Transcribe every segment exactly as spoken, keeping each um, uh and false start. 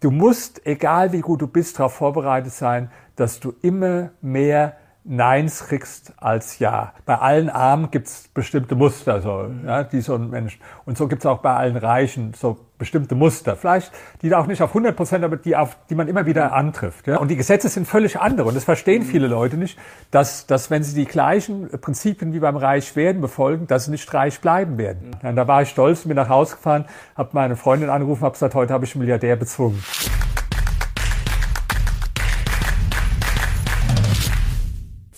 Du musst, egal wie gut du bist, darauf vorbereitet sein, dass du immer mehr Neins kriegst als Ja. Bei allen Armen gibt es bestimmte Muster, so, ja, die so ein Mensch. Und so gibt es auch bei allen Reichen so bestimmte Muster. Vielleicht, die auch nicht auf hundert Prozent, aber die, auf, die man immer wieder antrifft. Ja. Und die Gesetze sind völlig andere. Und das verstehen viele Leute nicht, dass, dass wenn sie die gleichen Prinzipien wie beim Reichwerden befolgen, dass sie nicht reich bleiben werden. Und da war ich stolz, bin nach Hause gefahren, habe meine Freundin angerufen, habe gesagt, heute habe ich einen Milliardär bezwungen.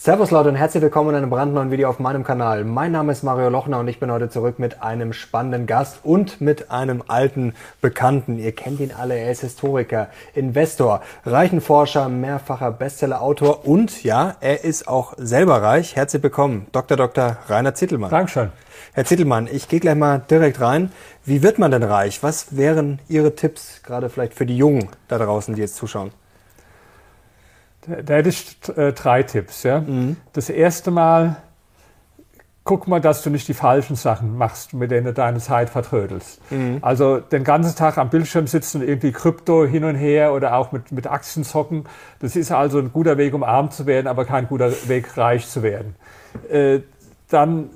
Servus Leute und herzlich willkommen in einem brandneuen Video auf meinem Kanal. Mein Name ist Mario Lochner und ich bin heute zurück mit einem spannenden Gast und mit einem alten Bekannten. Ihr kennt ihn alle, er ist Historiker, Investor, Reichenforscher, mehrfacher Bestseller-Autor und ja, er ist auch selber reich. Herzlich willkommen, Doktor Doktor Rainer Zitelmann. Dankeschön. Herr Zitelmann, ich gehe gleich mal direkt rein. Wie wird man denn reich? Was wären Ihre Tipps, gerade vielleicht für die Jungen da draußen, die jetzt zuschauen? Da hätte ich äh, drei Tipps. Ja? Mhm. Das erste Mal, guck mal, dass du nicht die falschen Sachen machst, mit denen du deine Zeit vertrödelst. Mhm. Also den ganzen Tag am Bildschirm sitzen, irgendwie Krypto hin und her oder auch mit, mit Aktien zocken. Das ist also ein guter Weg, um arm zu werden, aber kein guter Weg, reich zu werden. Äh, dann,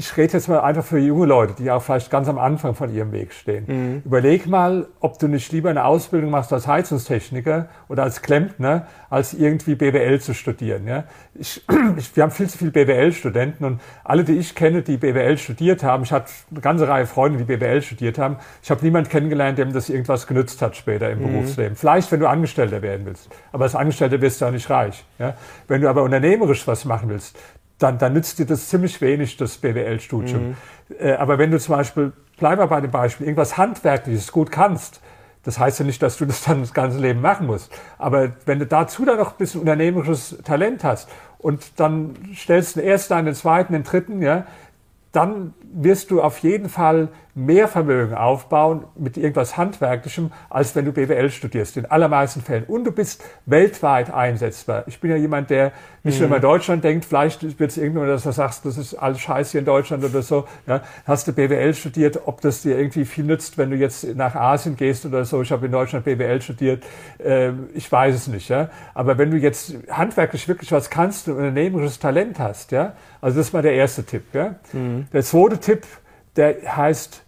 ich rede jetzt mal einfach für junge Leute, die auch vielleicht ganz am Anfang von ihrem Weg stehen. Mhm. Überleg mal, ob du nicht lieber eine Ausbildung machst als Heizungstechniker oder als Klempner, als irgendwie B W L zu studieren. Ja? Ich, ich, wir haben viel zu viele B W L-Studenten und alle, die ich kenne, die B W L studiert haben, ich hatte eine ganze Reihe Freunde, die B W L studiert haben, ich habe niemanden kennengelernt, dem das irgendwas genützt hat später im mhm. Berufsleben. Vielleicht, wenn du Angestellter werden willst, aber als Angestellter wirst du auch nicht reich. Ja? Wenn du aber unternehmerisch was machen willst, Dann, dann nützt dir das ziemlich wenig, das B W L-Studium. Mhm. Äh, aber wenn du zum Beispiel, bleib mal bei dem Beispiel, irgendwas Handwerkliches gut kannst, das heißt ja nicht, dass du das dann das ganze Leben machen musst. Aber wenn du dazu dann noch ein bisschen unternehmerisches Talent hast und dann stellst den ersten an, den zweiten, den dritten, ja, dann wirst du auf jeden Fall mehr Vermögen aufbauen mit irgendwas Handwerklichem, als wenn du B W L studierst, in allermeisten Fällen. Und du bist weltweit einsetzbar. Ich bin ja jemand, der nicht nur mhm. in Deutschland denkt, vielleicht wird es irgendwann, dass du sagst, das ist alles Scheiß hier in Deutschland oder so. Ja, hast du B W L studiert, ob das dir irgendwie viel nützt, wenn du jetzt nach Asien gehst oder so. Ich habe in Deutschland B W L studiert. Äh, ich weiß es nicht. Ja? Aber wenn du jetzt handwerklich wirklich was kannst und unternehmerisches Talent hast, ja, also das ist mal der erste Tipp. Ja? Mhm. Der zweite Tipp, der heißt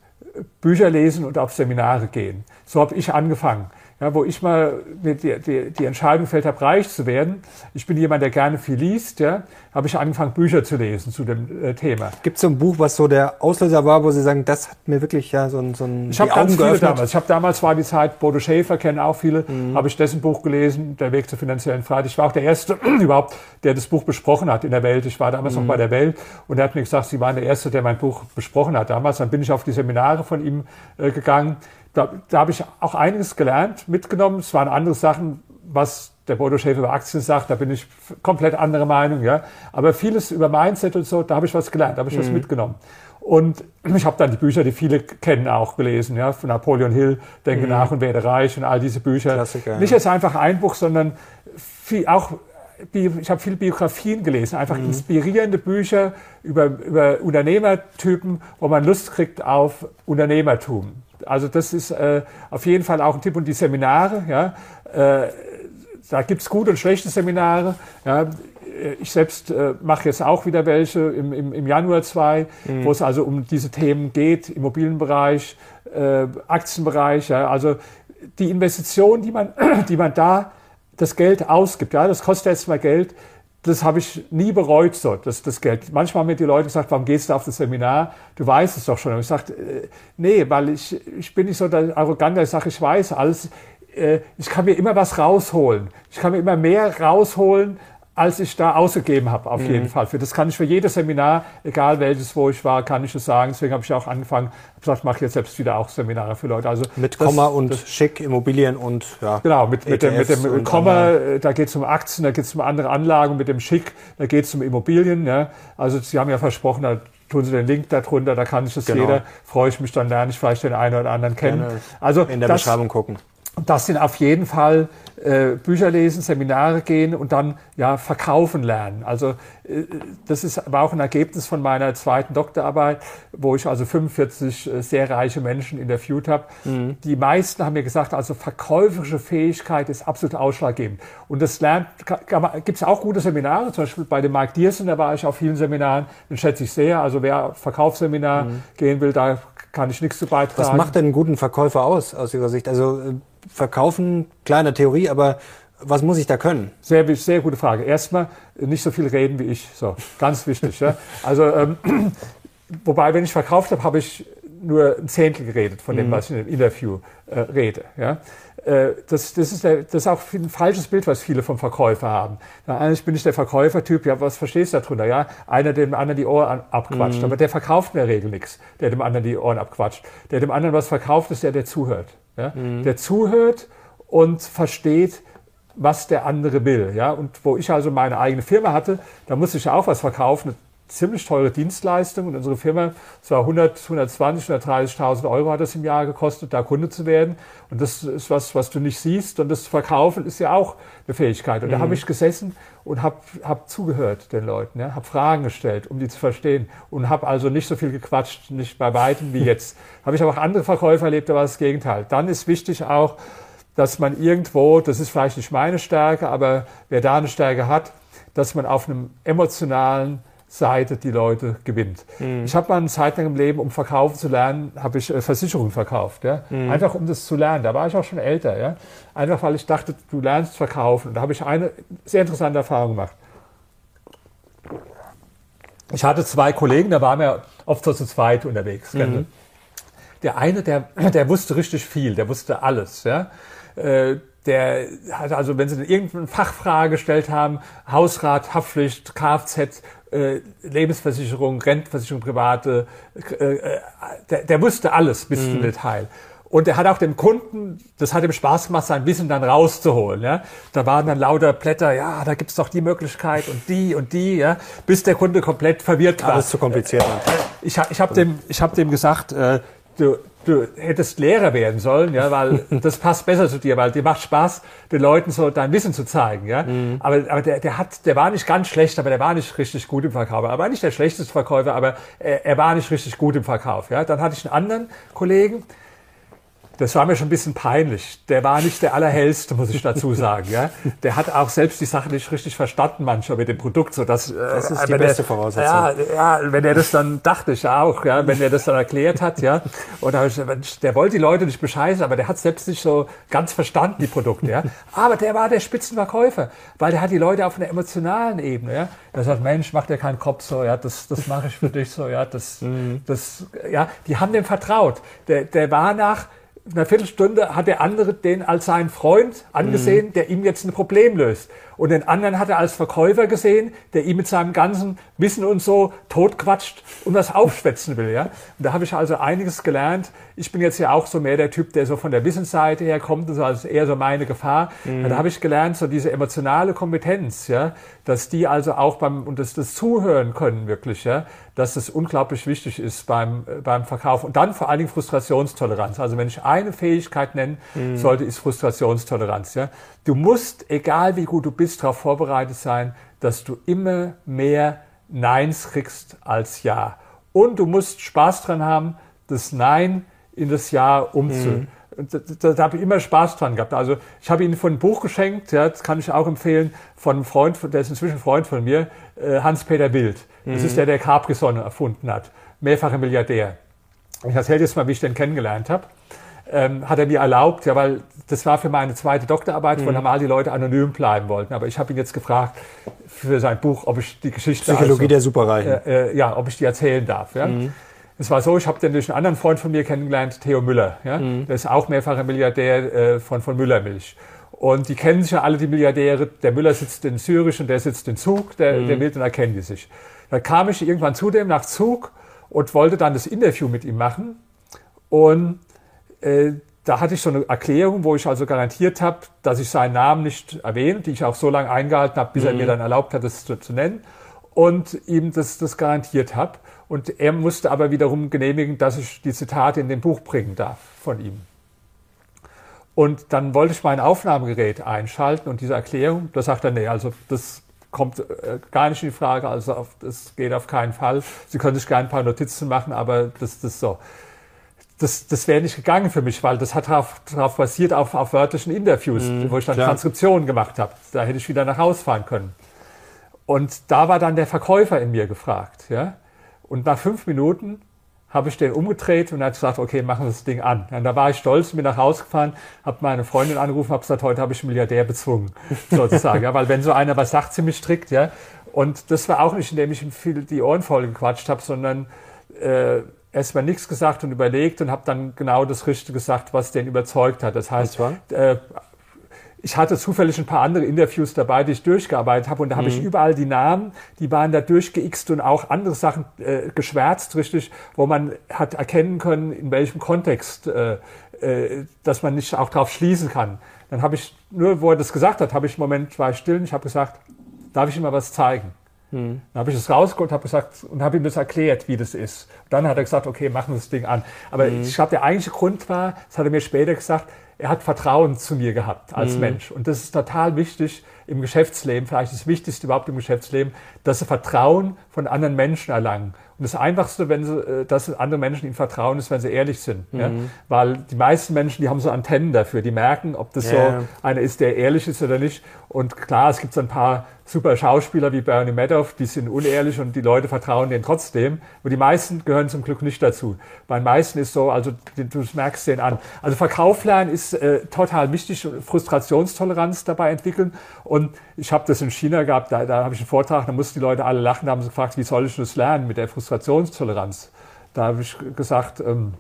Bücher lesen und auf Seminare gehen. So habe ich angefangen. Ja, wo ich mal mit die, die, die Entscheidung gefällt habe, reich zu werden. Ich bin jemand, der gerne viel liest. Ja, habe ich angefangen, Bücher zu lesen zu dem äh, Thema. Gibt es so ein Buch, was so der Auslöser war, wo Sie sagen, das hat mir wirklich ja so ein so ein Ich habe ganz viele damals. Ich habe damals war die Zeit, Bodo Schäfer kennen auch viele, mhm. habe ich dessen Buch gelesen, Der Weg zur finanziellen Freiheit. Ich war auch der Erste überhaupt, der das Buch besprochen hat in der Welt. Ich war damals mhm. noch bei der Welt und er hat mir gesagt, Sie waren der Erste, der mein Buch besprochen hat damals. Dann bin ich auf die Seminare von ihm äh, gegangen. Da, da habe ich auch einiges gelernt, mitgenommen. Es waren andere Sachen, was der Bodo Schäfer über Aktien sagt, da bin ich komplett anderer Meinung. Ja. Aber vieles über Mindset und so, da habe ich was gelernt, da habe ich mhm. was mitgenommen. Und ich habe dann die Bücher, die viele kennen, auch gelesen. Ja, von Napoleon Hill, Denke mhm. nach und werde reich und all diese Bücher. Klassiker, nicht jetzt einfach ein Buch, sondern viel, auch ich habe viele Biografien gelesen, einfach mhm. inspirierende Bücher über, über Unternehmertypen, wo man Lust kriegt auf Unternehmertum. Also das ist äh, auf jeden Fall auch ein Tipp. Und die Seminare, ja, äh, da gibt's gute und schlechte Seminare. Ja. Ich selbst äh, mache jetzt auch wieder welche im, im, im Januar zwei, mhm. wo es also um diese Themen geht, Immobilienbereich, äh, Aktienbereich. Ja. Also die Investition, die man, die man da das Geld ausgibt, ja, das kostet jetzt mal Geld, das habe ich nie bereut, so, das, das Geld. Manchmal haben mir die Leute gesagt, warum gehst du auf das Seminar? Du weißt es doch schon. Und ich sage, äh, nee, weil ich, ich bin nicht so arrogant, ich sage, ich weiß alles. Äh, ich kann mir immer was rausholen. Ich kann mir immer mehr rausholen, als ich da ausgegeben habe, auf mhm. jeden Fall. Für das kann ich für jedes Seminar, egal welches, wo ich war, kann ich das sagen. Deswegen habe ich auch angefangen, habe gesagt, mache jetzt selbst wieder auch Seminare für Leute. Also mit das, Komma und das, Schick, Immobilien und ja. Genau, mit, mit dem, mit dem Komma, da geht es um Aktien, da geht es um andere Anlagen, mit dem Schick, da geht es um Immobilien. Ja. Also Sie haben ja versprochen, da tun Sie den Link darunter, da kann ich das genau. Jeder, freue ich mich, dann lerne ich vielleicht den einen oder anderen kennen. Gerne also in der das, Beschreibung gucken. Das sind auf jeden Fall äh, Bücher lesen, Seminare gehen und dann ja verkaufen lernen. Also äh, das ist, war auch ein Ergebnis von meiner zweiten Doktorarbeit, wo ich also fünfundvierzig äh, sehr reiche Menschen interviewt habe. Mhm. Die meisten haben mir gesagt, also verkäuferische Fähigkeit ist absolut ausschlaggebend. Und das lernt, gibt es auch gute Seminare, zum Beispiel bei dem Mark Diersen, da war ich auf vielen Seminaren, den schätze ich sehr. Also wer auf Verkaufsseminar mhm. gehen will, da kann ich nichts zu beitragen. Was macht denn einen guten Verkäufer aus, aus Ihrer Sicht? Also äh, Verkaufen, kleine Theorie, aber was muss ich da können? Sehr, sehr gute Frage. Erstmal nicht so viel reden wie ich. So, ganz wichtig. Ja. Also, ähm, wobei, wenn ich verkauft habe, habe ich nur ein Zehntel geredet von dem, mhm. was ich in dem Interview äh, rede. Ja. Äh, das, das, ist der, das ist auch ein falsches Bild, was viele vom Verkäufer haben. Na, eigentlich bin ich der Verkäufertyp, ja, was verstehst du darunter? Ja? Einer, der dem anderen die Ohren abquatscht. Mhm. Aber der verkauft in der Regel nichts, der dem anderen die Ohren abquatscht. Der dem anderen was verkauft, ist der, der zuhört. Ja? Mhm. Der zuhört und versteht, was der andere will. Ja? Und wo ich also meine eigene Firma hatte, da musste ich auch was verkaufen, ziemlich teure Dienstleistung, und unsere Firma, es war hundert, hundertzwanzig, hundertdreißigtausend Euro hat das im Jahr gekostet, da Kunde zu werden, und das ist was, was du nicht siehst, und das Verkaufen ist ja auch eine Fähigkeit, und mhm. da habe ich gesessen und habe hab zugehört den Leuten, ja, habe Fragen gestellt, um die zu verstehen, und habe also nicht so viel gequatscht, nicht bei weitem wie jetzt. Habe ich aber auch andere Verkäufer erlebt, da war das Gegenteil. Dann ist wichtig auch, dass man irgendwo, das ist vielleicht nicht meine Stärke, aber wer da eine Stärke hat, dass man auf einem emotionalen Seite die Leute gewinnt. Mhm. Ich habe mal eine Zeit lang im Leben, um verkaufen zu lernen, habe ich Versicherungen verkauft. Ja? Mhm. Einfach um das zu lernen. Da war ich auch schon älter. Ja? Einfach weil ich dachte, du lernst verkaufen. Und da habe ich eine sehr interessante Erfahrung gemacht. Ich hatte zwei Kollegen, da waren wir oft so zu zweit unterwegs. Mhm. Der eine, der, der wusste richtig viel, der wusste alles. Ja? Äh, Der hat also, wenn sie dann irgendeine Fachfrage gestellt haben, Hausrat, Haftpflicht, K F Z, äh, Lebensversicherung, Rentenversicherung, private, äh, der, der wusste alles bis zum mhm. Detail. Und er hat auch dem Kunden, das hat ihm Spaß gemacht, sein Wissen dann rauszuholen. Ja? Da waren dann lauter Blätter, ja, da gibt's doch die Möglichkeit und die und die, ja, bis der Kunde komplett verwirrt war. Alles zu kompliziert. Ich, ich habe dem, ich hab dem gesagt, äh, du, du hättest Lehrer werden sollen, ja, weil das passt besser zu dir, weil dir macht Spaß, den Leuten so dein Wissen zu zeigen, ja. Mhm. Aber, aber der, der hat, der war nicht ganz schlecht, aber der war nicht richtig gut im Verkauf. Er war nicht der schlechteste Verkäufer, aber er, er war nicht richtig gut im Verkauf, ja. Dann hatte ich einen anderen Kollegen, das war mir schon ein bisschen peinlich. Der war nicht der allerhellste, muss ich dazu sagen, ja. Der hat auch selbst die Sache nicht richtig verstanden manchmal mit dem Produkt, so dass, das ist die beste Voraussetzung. Ja, ja, wenn er das dann, dachte ich auch, ja, wenn er das dann erklärt hat, ja. Und der wollte die Leute nicht bescheißen, aber der hat selbst nicht so ganz verstanden, die Produkte, ja. Aber der war der Spitzenverkäufer, weil der hat die Leute auf einer emotionalen Ebene, ja. Er sagt, Mensch, mach dir keinen Kopf so, ja, das, das mache ich für dich so, ja, das, das, ja. Die haben dem vertraut. Der, der war nach, in einer Viertelstunde hat der andere den als seinen Freund angesehen, mhm. der ihm jetzt ein Problem löst. Und den anderen hat er als Verkäufer gesehen, der ihm mit seinem ganzen Wissen und so totquatscht und was aufschwätzen will. Ja? Und da habe ich also einiges gelernt. Ich bin jetzt ja auch so mehr der Typ, der so von der Wissensseite her kommt. Das ist also eher so meine Gefahr. Mhm. Da habe ich gelernt, so diese emotionale Kompetenz, ja, dass die also auch beim, und dass das Zuhören können wirklich, ja, dass das unglaublich wichtig ist beim, beim Verkauf. Und dann vor allen Dingen Frustrationstoleranz. Also wenn ich eine Fähigkeit nennen mhm. sollte, ist Frustrationstoleranz. Ja? Du musst, egal wie gut du bist, darauf vorbereitet sein, dass du immer mehr Neins kriegst als Ja. Und du musst Spaß dran haben, das Nein in das Ja umzu. Mhm. Da, da, da habe ich immer Spaß dran gehabt. Also ich habe Ihnen von einem Buch geschenkt, ja, das kann ich auch empfehlen, von einem Freund, der ist inzwischen Freund von mir, äh, Hans Peter Bild. Mhm. Das ist der, der Capri-Sonne erfunden hat. Mehrfacher Milliardär. Ich erzähle jetzt mal, wie ich den kennengelernt habe. Ähm, hat er mir erlaubt, ja, weil das war für meine zweite Doktorarbeit, mhm. wo normal die Leute anonym bleiben wollten. Aber ich habe ihn jetzt gefragt für sein Buch, ob ich die Geschichte... Psychologie also, der Superreichen. Äh, äh, ja, ob ich die erzählen darf. Ja. Mhm. Es war so, ich habe den durch einen anderen Freund von mir kennengelernt, Theo Müller. Ja. Mhm. Der ist auch mehrfacher Milliardär äh, von, von Müllermilch. Und die kennen sich ja alle, die Milliardäre. Der Müller sitzt in Zürich und der sitzt in Zug. Der, mhm. der Bild, und da kennen die sich. Da kam ich irgendwann zu dem nach Zug und wollte dann das Interview mit ihm machen. Und da hatte ich so eine Erklärung, wo ich also garantiert habe, dass ich seinen Namen nicht erwähne, die ich auch so lange eingehalten habe, bis mhm. er mir dann erlaubt hat, das zu, zu nennen, und ihm das, das garantiert habe. Und er musste aber wiederum genehmigen, dass ich die Zitate in dem Buch bringen darf von ihm. Und dann wollte ich mein Aufnahmegerät einschalten und diese Erklärung, da sagt er, nee, also das kommt äh, gar nicht in die Frage, also auf, das geht auf keinen Fall. Sie können sich gerne ein paar Notizen machen, aber das, das so. Das, das wäre nicht gegangen für mich, weil das hat darauf, darauf basiert, auf, auf wörtlichen Interviews, mm, wo ich dann klar. Transkriptionen gemacht habe. Da hätte ich wieder nach Hause fahren können. Und da war dann der Verkäufer in mir gefragt. Ja? Und nach fünf Minuten habe ich den umgedreht und hat gesagt, okay, machen wir das Ding an. Und da war ich stolz, bin nach Hause gefahren, habe meine Freundin angerufen, habe gesagt, heute habe ich einen Milliardär bezwungen, sozusagen. Ja? Weil wenn so einer was sagt, ziemlich strikt. Ja? Und das war auch nicht, indem ich ihm viel die Ohren voll gequatscht habe, sondern... Äh, erstmal nichts gesagt und überlegt und habe dann genau das Richtige gesagt, was den überzeugt hat. Das heißt, äh, ich hatte zufällig ein paar andere Interviews dabei, die ich durchgearbeitet habe und da habe mhm. ich überall die Namen, die waren da durchgeixt und auch andere Sachen äh, geschwärzt, richtig, wo man hat erkennen können, in welchem Kontext, äh, äh, dass man nicht auch drauf schließen kann. Dann habe ich, nur wo er das gesagt hat, habe ich im Moment, war ich still und ich habe gesagt, darf ich ihm mal was zeigen? Hm. Dann habe ich es rausgeholt hab gesagt, und habe ihm das erklärt, wie das ist. Und dann hat er gesagt, okay, machen wir das Ding an. Aber hm. ich glaube, der eigentliche Grund war, das hat er mir später gesagt, er hat Vertrauen zu mir gehabt als hm. Mensch. Und das ist total wichtig im Geschäftsleben, vielleicht das Wichtigste überhaupt im Geschäftsleben, dass sie Vertrauen von anderen Menschen erlangen. Und das Einfachste, wenn sie, dass andere Menschen ihnen vertrauen, ist, wenn sie ehrlich sind. Mhm. Ja? Weil die meisten Menschen, die haben so Antennen dafür, die merken, ob das yeah. so einer ist, der ehrlich ist oder nicht. Und klar, es gibt so ein paar super Schauspieler wie Bernie Madoff, die sind unehrlich und die Leute vertrauen denen trotzdem. Aber die meisten gehören zum Glück nicht dazu. Bei den meisten ist so, also du merkst den an. Also Verkauf lernen ist äh, total wichtig, Frustrationstoleranz dabei entwickeln. Und ich habe das in China gehabt, da, da habe ich einen Vortrag, da mussten die Leute alle lachen, da haben sie gefragt, wie soll ich das lernen mit der Frustration? Frustrationstoleranz. Da habe ich gesagt, ähm,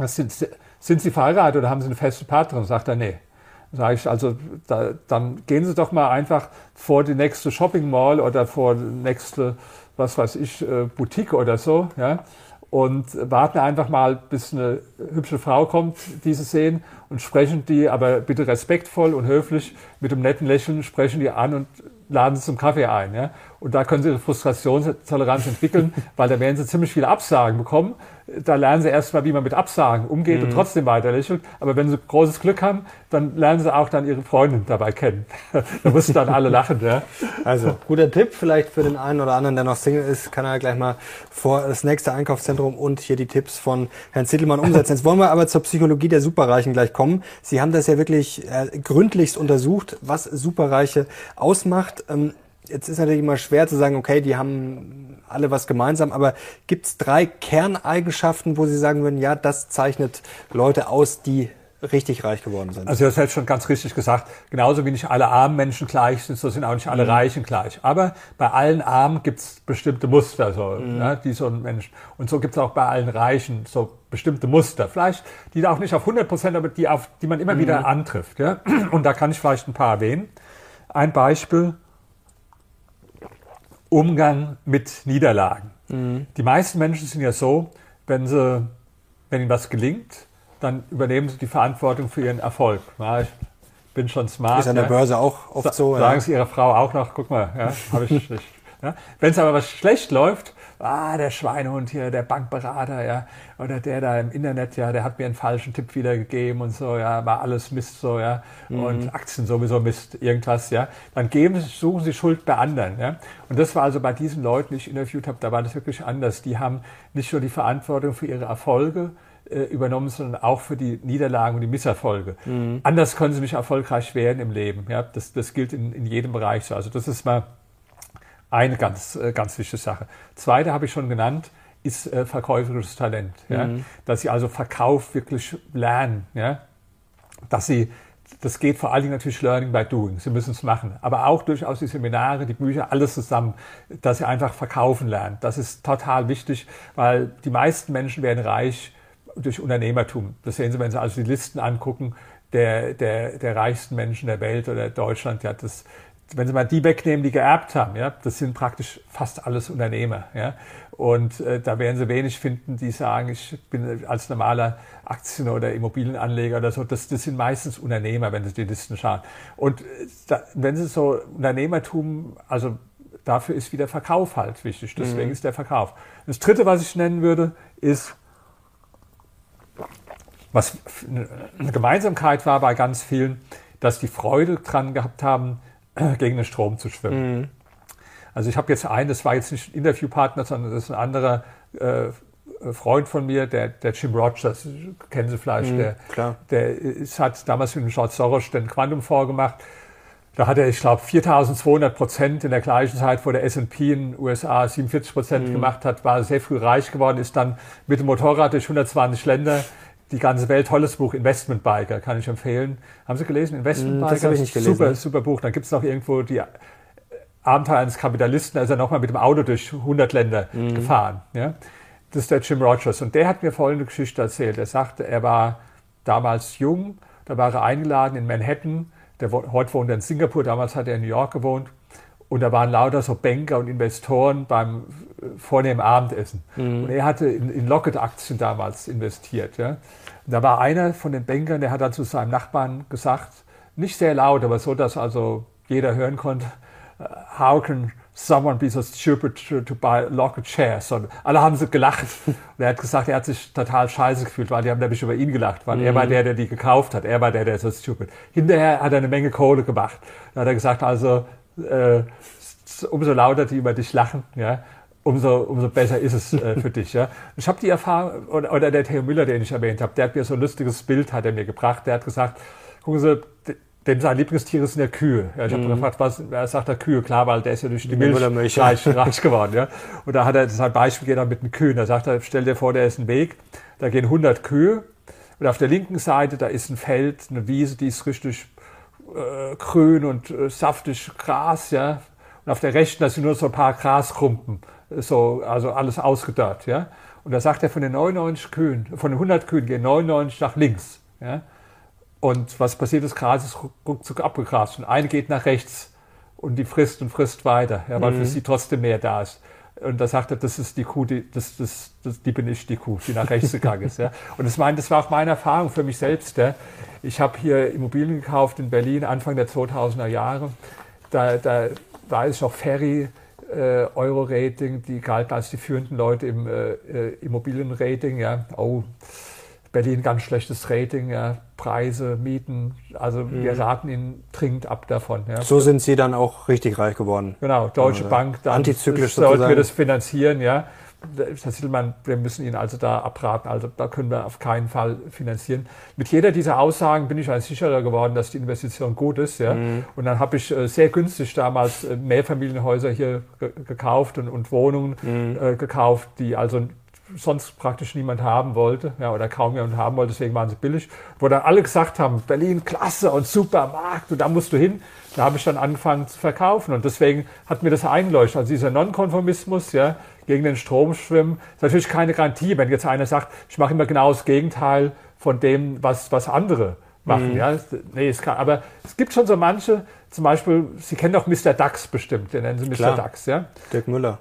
sind, sind Sie verheiratet oder haben Sie eine feste Partnerin? Sagt er, nee. Sage ich, also da, dann gehen Sie doch mal einfach vor die nächste Shopping Mall oder vor die nächste, was weiß ich, äh, Boutique oder so, ja, und warten einfach mal, bis eine hübsche Frau kommt, die Sie sehen, und sprechen die, aber bitte respektvoll und höflich, mit einem netten Lächeln, sprechen die an und laden Sie zum Kaffee ein. Ja? Und da können Sie Ihre Frustrationstoleranz entwickeln, weil da werden Sie ziemlich viele Absagen bekommen. Da lernen Sie erstmal, wie man mit Absagen umgeht mhm. und trotzdem weiter lächelt. Aber wenn Sie großes Glück haben, dann lernen Sie auch dann Ihre Freundin dabei kennen. Da müssen dann alle lachen. Ja? Also, guter Tipp vielleicht für den einen oder anderen, der noch Single ist, kann er gleich mal vor das nächste Einkaufszentrum und hier die Tipps von Herrn Zitelmann umsetzen. Jetzt wollen wir aber zur Psychologie der Superreichen gleich kommen. Sie haben das ja wirklich äh, gründlichst untersucht, was Superreiche ausmacht. Ähm, Jetzt ist natürlich immer schwer zu sagen, okay, die haben alle was gemeinsam, aber gibt es drei Kerneigenschaften, wo Sie sagen würden, ja, das zeichnet Leute aus, die richtig reich geworden sind? Also das hätte ich schon ganz richtig gesagt. Genauso wie nicht alle armen Menschen gleich sind, so sind auch nicht alle mhm. Reichen gleich. Aber bei allen Armen gibt es bestimmte Muster, so, mhm. ja, die so ein Mensch. Und so gibt es auch bei allen Reichen so bestimmte Muster. Vielleicht die auch nicht auf hundert Prozent, aber die, auf, die man immer mhm. wieder antrifft. Ja? Und da kann ich vielleicht ein paar erwähnen. Ein Beispiel: Umgang mit Niederlagen. Mhm. Die meisten Menschen sind ja so, wenn sie, wenn ihnen was gelingt, dann übernehmen sie die Verantwortung für ihren Erfolg. Ja, ich bin schon smart. Ist an der ja. Börse auch oft Sa- so. Sagen ja. sie ihrer Frau auch noch, guck mal, ja, habe ich nicht. Ja. Wenn es aber was schlecht läuft, ah, der Schweinehund hier, der Bankberater, ja, oder der da im Internet, ja, der hat mir einen falschen Tipp wiedergegeben und so, ja, war alles Mist, so, ja, mhm. und Aktien sowieso Mist, irgendwas, ja, dann geben, suchen sie Schuld bei anderen, ja, und das war also bei diesen Leuten, die ich interviewt habe, da war das wirklich anders, die haben nicht nur die Verantwortung für ihre Erfolge äh, übernommen, sondern auch für die Niederlagen und die Misserfolge. Mhm. Anders können sie nicht erfolgreich werden im Leben, ja, das, das gilt in, in jedem Bereich so, also das ist mal eine ganz, ganz wichtige Sache. Zweite habe ich schon genannt, ist äh, verkäuferisches Talent. Ja? Mhm. Dass sie also Verkauf wirklich lernen. Ja? Dass sie, das geht vor allen Dingen natürlich Learning by Doing. Sie müssen es machen. Aber auch durchaus die Seminare, die Bücher, alles zusammen, dass sie einfach verkaufen lernen. Das ist total wichtig, weil die meisten Menschen werden reich durch Unternehmertum. Das sehen Sie, wenn Sie also die Listen angucken, der, der, der reichsten Menschen der Welt oder Deutschland, ja, das, wenn Sie mal die wegnehmen, die geerbt haben, ja, das sind praktisch fast alles Unternehmer, ja. Und äh, da werden Sie wenig finden, die sagen, ich bin als normaler Aktien- oder Immobilienanleger oder so. Das, das sind meistens Unternehmer, wenn Sie die Listen schauen. Und äh, da, wenn Sie so Unternehmertum, also dafür ist wieder Verkauf halt wichtig. Deswegen mhm. ist der Verkauf. Das Dritte, was ich nennen würde, ist Was eine Gemeinsamkeit war bei ganz vielen, dass die Freude dran gehabt haben, gegen den Strom zu schwimmen. Mhm. Also ich habe jetzt einen, das war jetzt nicht ein Interviewpartner, sondern das ist ein anderer äh, Freund von mir, der, der Jim Rogers, kennen Sie vielleicht, mhm, der, klar. der ist, hat damals mit dem George Soros den Quantum Fonds gemacht. Da hat er, ich glaube, viertausendzweihundert Prozent in der gleichen Zeit, wo der S und P in den U S A siebenundvierzig Prozent mhm. gemacht hat, war sehr früh reich geworden, ist dann mit dem Motorrad durch hundertzwanzig Länder die ganze Welt, tolles Buch, Investment Biker, kann ich empfehlen. Haben Sie gelesen? Investment Biker? Das habe ich nicht gelesen. Super, super Buch. Dann gibt es noch irgendwo die Abenteuer eines Kapitalisten, also nochmal mit dem Auto durch hundert Länder mhm. gefahren. Ja? Das ist der Jim Rogers. Und der hat mir folgende Geschichte erzählt. Er sagte, er war damals jung, da war er eingeladen in Manhattan. Der, heute wohnt er in Singapur, damals hat er in New York gewohnt. Und da waren lauter so Banker und Investoren beim äh, vornehmen Abendessen. Mhm. Und er hatte in, in Lockheed-Aktien damals investiert. Ja? Und da war einer von den Bankern, der hat dann zu seinem Nachbarn gesagt, nicht sehr laut, aber so, dass also jeder hören konnte, how can someone be so stupid to, to buy Lockheed shares? Und alle haben so gelacht. Und er hat gesagt, er hat sich total scheiße gefühlt, weil die haben nämlich über ihn gelacht, weil mhm. er war der, der die gekauft hat. Er war der, der so stupid. Hinterher hat er eine Menge Kohle gemacht. Da hat er gesagt, also... Äh, umso lauter die über dich lachen, ja, umso, umso besser ist es äh, für dich. Ja. Ich habe die Erfahrung, oder, oder der Theo Müller, den ich erwähnt habe, der hat mir so ein lustiges Bild hat er mir gebracht. Der hat gesagt, gucken Sie, denn sein Lieblingstier sind ja Kühe. Ja, ich habe mhm. gefragt, was er sagt, der Kühe, klar, weil der ist ja durch die Milch, Milch reich, reich geworden. Ja. Und da hat er sein Beispiel gegeben mit den Kühen. Da sagt er, stell dir vor, der ist ein Weg, da gehen hundert Kühe und auf der linken Seite, da ist ein Feld, eine Wiese, die ist richtig grün und äh, saftig Gras, ja. Und auf der rechten, da sind nur so ein paar Graskrumpen, so, also alles ausgedörrt, ja. Und da sagt er, von den neunundneunzig Kühen, von den hundert Kühen gehen neunundneunzig nach links, ja. Und was passiert, das Gras ist ruckzuck abgegrast und eine geht nach rechts und die frisst und frisst weiter, ja, weil mhm. für sie trotzdem mehr da ist. Und da sagt er, das ist die Kuh, die, das, das, das, die bin ich, die Kuh, die nach rechts gegangen ist. Ja. Und das, mein, das war auch meine Erfahrung für mich selbst. Ja. Ich habe hier Immobilien gekauft in Berlin, Anfang der zweitausender Jahre. Da, da war es noch Ferry, äh, Euro-Rating, die galten als die führenden Leute im äh, Immobilien-Rating. Ja. Oh, Berlin, ganz schlechtes Rating, ja. Preise, Mieten, also mhm. wir raten Ihnen dringend ab davon. Ja. So sind Sie dann auch richtig reich geworden. Genau, Deutsche also Bank, dann antizyklisch sollten sozusagen. Wir das finanzieren, ja. Herr Zitelmann, wir müssen Ihnen also da abraten, also da können wir auf keinen Fall finanzieren. Mit jeder dieser Aussagen bin ich als sicherer geworden, dass die Investition gut ist, ja. Mhm. Und dann habe ich sehr günstig damals Mehrfamilienhäuser hier ge- gekauft und, und Wohnungen mhm. äh, gekauft, die also sonst praktisch niemand haben wollte, ja, oder kaum jemand haben wollte, deswegen waren sie billig. Wo dann alle gesagt haben, Berlin, klasse und Supermarkt und da musst du hin. Da habe ich dann angefangen zu verkaufen und deswegen hat mir das einleuchtet. Also dieser Nonkonformismus, ja, gegen den Strom schwimmen, ist natürlich keine Garantie, wenn jetzt einer sagt, ich mache immer genau das Gegenteil von dem, was, was andere machen. Mhm. Ja. Nee, es kann, aber es gibt schon so manche, zum Beispiel, Sie kennen doch Mister Dax bestimmt, den nennen Sie Mister Klar. Dax. Ja? Dirk Müller.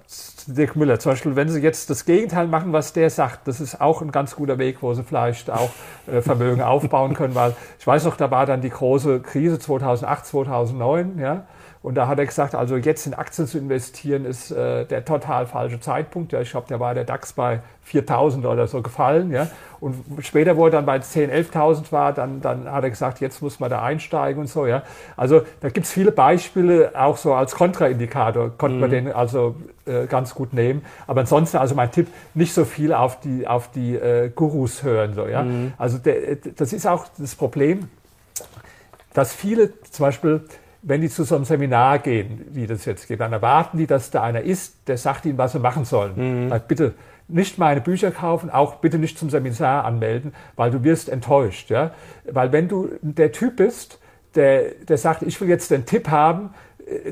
Dirk Müller zum Beispiel, wenn Sie jetzt das Gegenteil machen, was der sagt, das ist auch ein ganz guter Weg, wo Sie vielleicht auch äh, Vermögen aufbauen können, weil ich weiß noch, da war dann die große Krise zweitausendacht, zweitausendneun, ja, und da hat er gesagt, also jetzt in Aktien zu investieren, ist äh, der total falsche Zeitpunkt. Ja, ich glaube, da war der DAX bei viertausend oder so gefallen, ja, und später, wo er dann bei zehntausend, elftausend war, dann, dann hat er gesagt, jetzt muss man da einsteigen und so, ja, also da gibt es viele Beispiele, auch so als Kontraindikator, konnte mhm. man den also äh, ganz gut nehmen, aber ansonsten, also mein Tipp, nicht so viel auf die, auf die äh, Gurus hören, so, ja, mhm. also der, das ist auch das Problem, dass viele zum Beispiel, wenn die zu so einem Seminar gehen, wie das jetzt geht, dann erwarten die, dass da einer ist, der sagt ihnen, was sie machen sollen. Mhm. Sagt, bitte nicht meine Bücher kaufen, auch bitte nicht zum Seminar anmelden, weil du wirst enttäuscht. Ja? Weil wenn du der Typ bist, der, der sagt, ich will jetzt den Tipp haben,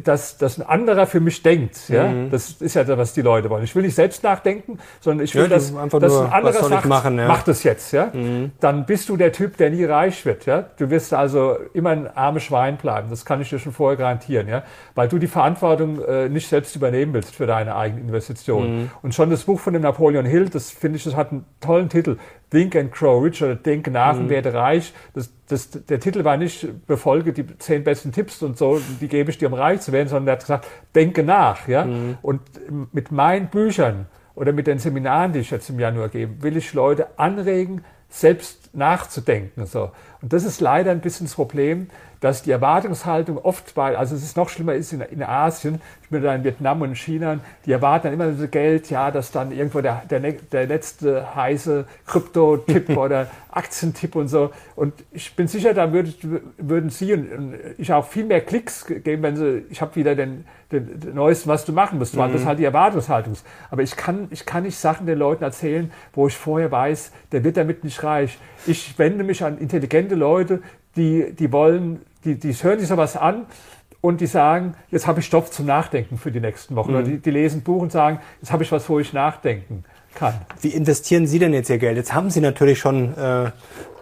dass, dass ein anderer für mich denkt. Ja? Mhm. Das ist ja das, was die Leute wollen. Ich will nicht selbst nachdenken, sondern ich will, ja, dass, dass nur, ein anderer sagt, machen, ja. mach das jetzt. Ja? Mhm. Dann bist du der Typ, der nie reich wird. Ja? Du wirst also immer ein armes Schwein bleiben. Das kann ich dir schon vorher garantieren. Ja? Weil du die Verantwortung äh, nicht selbst übernehmen willst für deine eigenen Investitionen. Mhm. Und schon das Buch von dem Napoleon Hill, das finde ich, das hat einen tollen Titel. Think and Grow Rich oder Denke nach und werde reich. Das, das, der Titel war nicht, befolge die zehn besten Tipps und so, die gebe ich dir, um reich zu werden, sondern er hat gesagt, denke nach. Ja? Mhm. Und mit meinen Büchern oder mit den Seminaren, die ich jetzt im Januar gebe, will ich Leute anregen, selbst nachzudenken. So. Und das ist leider ein bisschen das Problem, dass die Erwartungshaltung oft bei, also es ist noch schlimmer ist in, in Asien, ich bin da in Vietnam und in China, die erwarten dann immer so Geld, ja, dass dann irgendwo der, der, der letzte heiße Krypto-Tipp oder Aktientipp und so. Und ich bin sicher, da würd, würden Sie und, und ich auch viel mehr Klicks geben, wenn Sie, ich habe wieder den, den, den Neuesten, was du machen musst, weil mhm. das halt die Erwartungshaltung ist. Aber ich kann, ich kann nicht Sachen den Leuten erzählen, wo ich vorher weiß, der wird damit nicht reich. Ich wende mich an intelligente Leute, die, die wollen, die, die hören sich sowas an und die sagen, jetzt habe ich Stoff zum Nachdenken für die nächsten Wochen. Mhm. Oder die, die lesen Buch und sagen, jetzt habe ich was, wo ich nachdenken kann. Wie investieren Sie denn jetzt Ihr Geld? Jetzt haben Sie natürlich schon äh,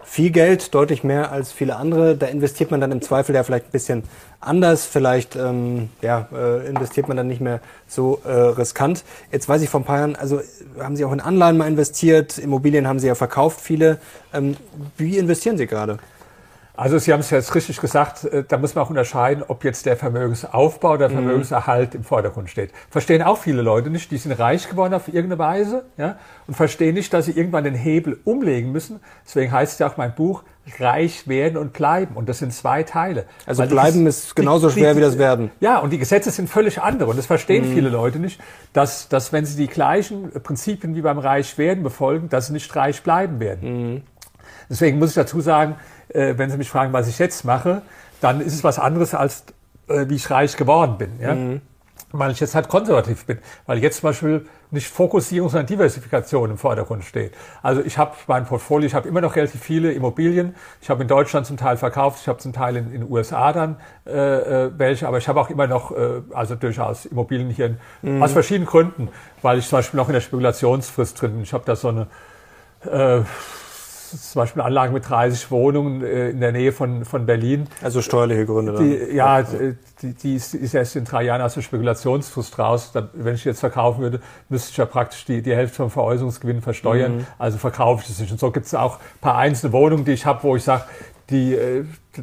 viel Geld, deutlich mehr als viele andere. Da investiert man dann im Zweifel ja vielleicht ein bisschen anders. Vielleicht ähm, ja, äh, investiert man dann nicht mehr so äh, riskant. Jetzt weiß ich vor ein paar Jahren, also haben Sie auch in Anleihen mal investiert, Immobilien haben Sie ja verkauft, viele. Ähm, wie investieren Sie gerade? Also Sie haben es jetzt richtig gesagt, da muss man auch unterscheiden, ob jetzt der Vermögensaufbau oder Vermögenserhalt im Vordergrund steht. Verstehen auch viele Leute nicht, die sind reich geworden auf irgendeine Weise, ja, und verstehen nicht, dass sie irgendwann den Hebel umlegen müssen. Deswegen heißt es ja auch mein Buch, reich werden und bleiben. Und das sind zwei Teile. Also weil bleiben das, ist genauso die, schwer die, wie das werden. Ja, und die Gesetze sind völlig andere. Und das verstehen mhm. viele Leute nicht, dass, dass wenn sie die gleichen Prinzipien wie beim Reichwerden befolgen, dass sie nicht reich bleiben werden. Mhm. Deswegen muss ich dazu sagen, wenn Sie mich fragen, was ich jetzt mache, dann ist es was anderes, als äh, wie ich reich geworden bin. Ja? Mhm. Weil ich jetzt halt konservativ bin. Weil jetzt zum Beispiel nicht Fokussierung, sondern Diversifikation im Vordergrund steht. Also ich habe mein Portfolio, ich habe immer noch relativ viele Immobilien. Ich habe in Deutschland zum Teil verkauft, ich habe zum Teil in den U S A dann äh, welche. Aber ich habe auch immer noch, äh, also durchaus Immobilien hier, in, mhm. aus verschiedenen Gründen. Weil ich zum Beispiel noch in der Spekulationsfrist drin bin. Ich habe da so eine... Äh, zum Beispiel Anlagen mit dreißig Wohnungen äh, in der Nähe von, von Berlin. Also steuerliche Gründe. Die, ja, ja. Die, die ist, ist erst in drei Jahren aus der Spekulationsfrist raus. Da, wenn ich jetzt verkaufen würde, müsste ich ja praktisch die, die Hälfte vom Veräußerungsgewinn versteuern. Mhm. Also verkaufe ich es nicht. Und so gibt es auch ein paar einzelne Wohnungen, die ich habe, wo ich sage, die,